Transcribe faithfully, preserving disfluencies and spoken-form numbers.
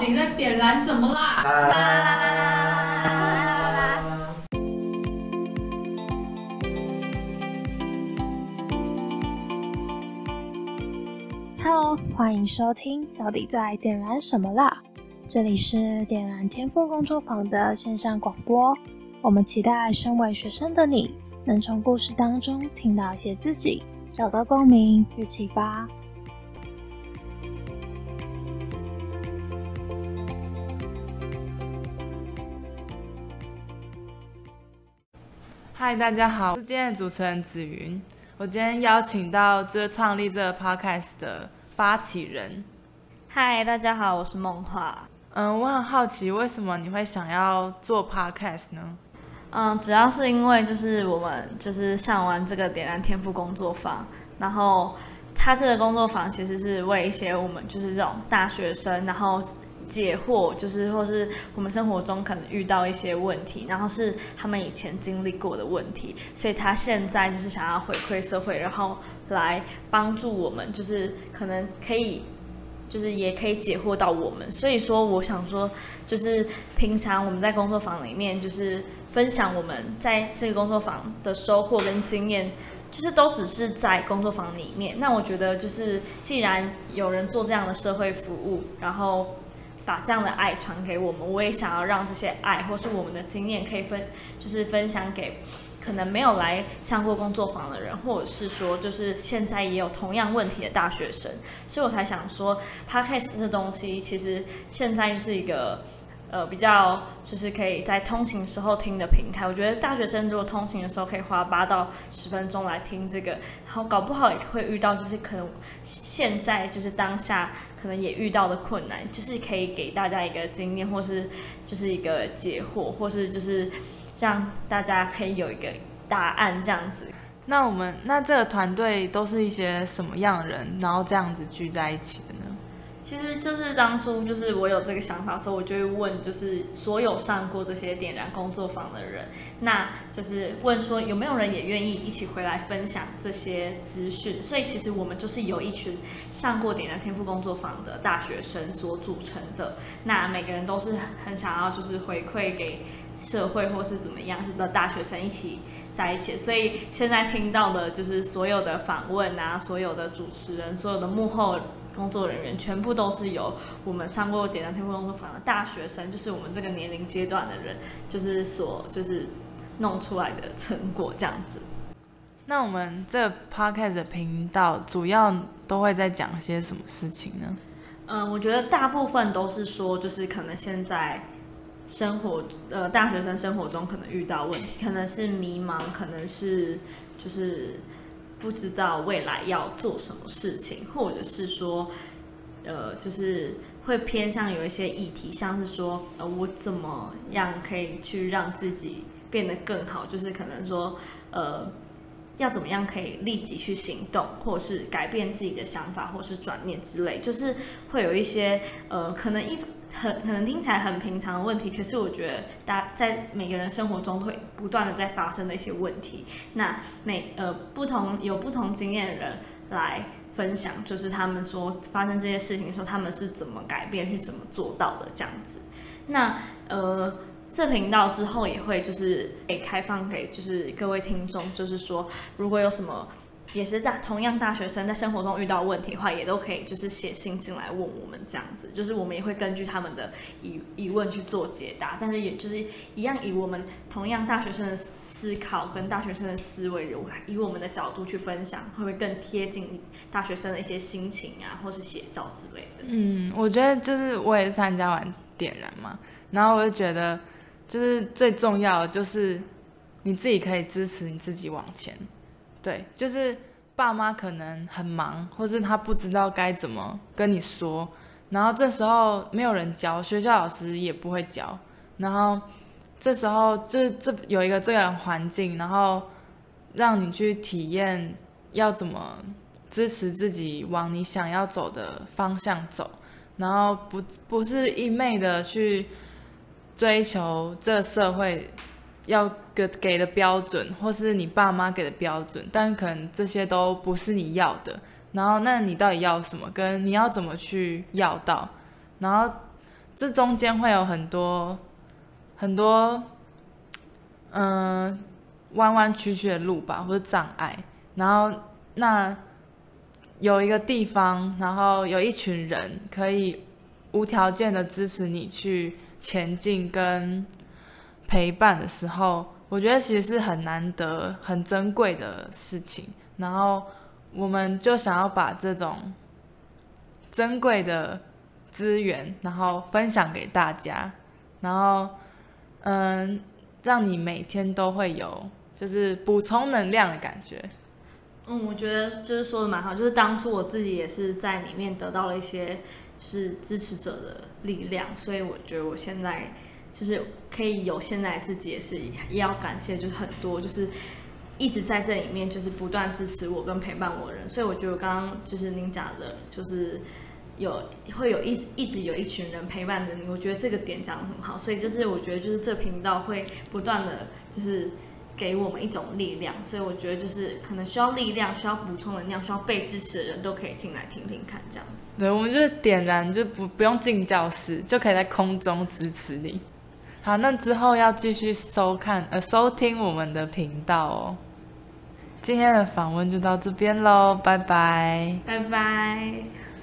到底在点燃什么啦？啦啦啦啦啦啦啦啦！Hello， 欢迎收听《到底在点燃什么啦》，这里是点燃天赋工作坊的线上广播。我们期待身为学生的你，能从故事当中听到一些自己，找到共鸣与启发。嗨，大家好，我是今天的主持人紫云。我今天邀请到就是创立这个 podcast 的发起人。嗨，大家好，我是梦华。嗯，我很好奇，为什么你会想要做 podcast 呢？嗯，主要是因为就是我们就是上完这个点燃天赋工作坊，然后它这个工作坊其实是为一些我们就是这种大学生，然后解惑，就是或是我们生活中可能遇到一些问题，然后是他们以前经历过的问题，所以他现在就是想要回馈社会，然后来帮助我们，就是可能可以就是也可以解惑到我们。所以说我想说，就是平常我们在工作坊里面就是分享我们在这个工作坊的收获跟经验，就是都只是在工作坊里面。那我觉得就是既然有人做这样的社会服务，然后把这样的爱传给我们，我也想要让这些爱或是我们的经验可以分，就是分享给可能没有来上过工作坊的人，或者是说就是现在也有同样问题的大学生。所以我才想说 Podcast 这东西其实现在是一个呃比较就是可以在通勤时候听的平台。我觉得大学生如果通勤的时候可以花八到十分钟来听这个，然后搞不好也会遇到就是可能现在就是当下可能也遇到的困难，就是可以给大家一个经验，或是就是一个解惑，或是就是让大家可以有一个答案这样子。那我们那这个团队都是一些什么样的人，然后这样子聚在一起的呢？其实就是当初就是我有这个想法的时候，我就会问就是所有上过这些点燃工作坊的人，那就是问说有没有人也愿意一起回来分享这些资讯。所以其实我们就是有一群上过点燃天赋工作坊的大学生所组成的，那每个人都是很想要就是回馈给社会或是怎么样的大学生一起在一起。所以现在听到的就是所有的访问啊，所有的主持人，所有的幕后工作人员，全部都是由我们上过点燃天赋工作坊的大学生，就是我们这个年龄阶段的人，就是所就是弄出来的成果这样子。那我们这 podcast 的频道主要都会在讲些什么事情呢？嗯，我觉得大部分都是说，就是可能现在生活呃大学生生活中可能遇到问题，可能是迷茫，可能是就是不知道未来要做什么事情，或者是说呃就是会偏向有一些议题，像是说呃我怎么样可以去让自己变得更好，就是可能说呃要怎么样可以立即去行动，或者是改变自己的想法，或是转念之类，就是会有一些呃可能一很可能听起来很平常的问题，可是我觉得大在每个人生活中会不断的在发生的一些问题。那每呃不同有不同经验的人来分享，就是他们说发生这些事情的时候，他们是怎么改变，是怎么做到的这样子。那呃这频道之后也会就是给开放给就是各位听众，就是说如果有什么也是大同样大学生在生活中遇到问题的话，也都可以就是写信进来问我们这样子，就是我们也会根据他们的疑疑问去做解答，但是也就是一样以我们同样大学生的思考跟大学生的思维，以我们的角度去分享，会不会更贴近大学生的一些心情啊，或是写照之类的。嗯，我觉得就是我也是参加完点燃嘛，然后我就觉得就是最重要的就是你自己可以支持你自己往前。对，就是爸妈可能很忙，或是他不知道该怎么跟你说，然后这时候没有人教，学校老师也不会教，然后这时候就是这有一个这个环境，然后让你去体验要怎么支持自己往你想要走的方向走，然后不不是一昧的去追求这社会要给的标准，或是你爸妈给的标准，但可能这些都不是你要的。然后那你到底要什么，跟你要怎么去要到，然后这中间会有很多很多嗯、呃、弯弯曲曲的路吧，或者障碍，然后那有一个地方，然后有一群人可以无条件的支持你去前进跟陪伴的时候，我觉得其实是很难得很珍贵的事情，然后我们就想要把这种珍贵的资源然后分享给大家，然后嗯，让你每天都会有就是补充能量的感觉。嗯，我觉得就是说的蛮好，就是当初我自己也是在里面得到了一些就是支持者的力量，所以我觉得我现在就是可以有现在自己也是也要感谢就是很多就是一直在这里面就是不断支持我跟陪伴我的人，所以我觉得我刚刚就是您讲的就是有会有一一直有一群人陪伴着你，我觉得这个点讲得很好，所以就是我觉得就是这频道会不断的就是给我们一种力量，所以我觉得就是可能需要力量需要补充能量需要被支持的人都可以进来听听看这样子。对，我们就是点燃就不不用进教室就可以在空中支持你。好，那之后要继续收看呃收听我们的频道哦。今天的访问就到这边咯，拜拜拜拜。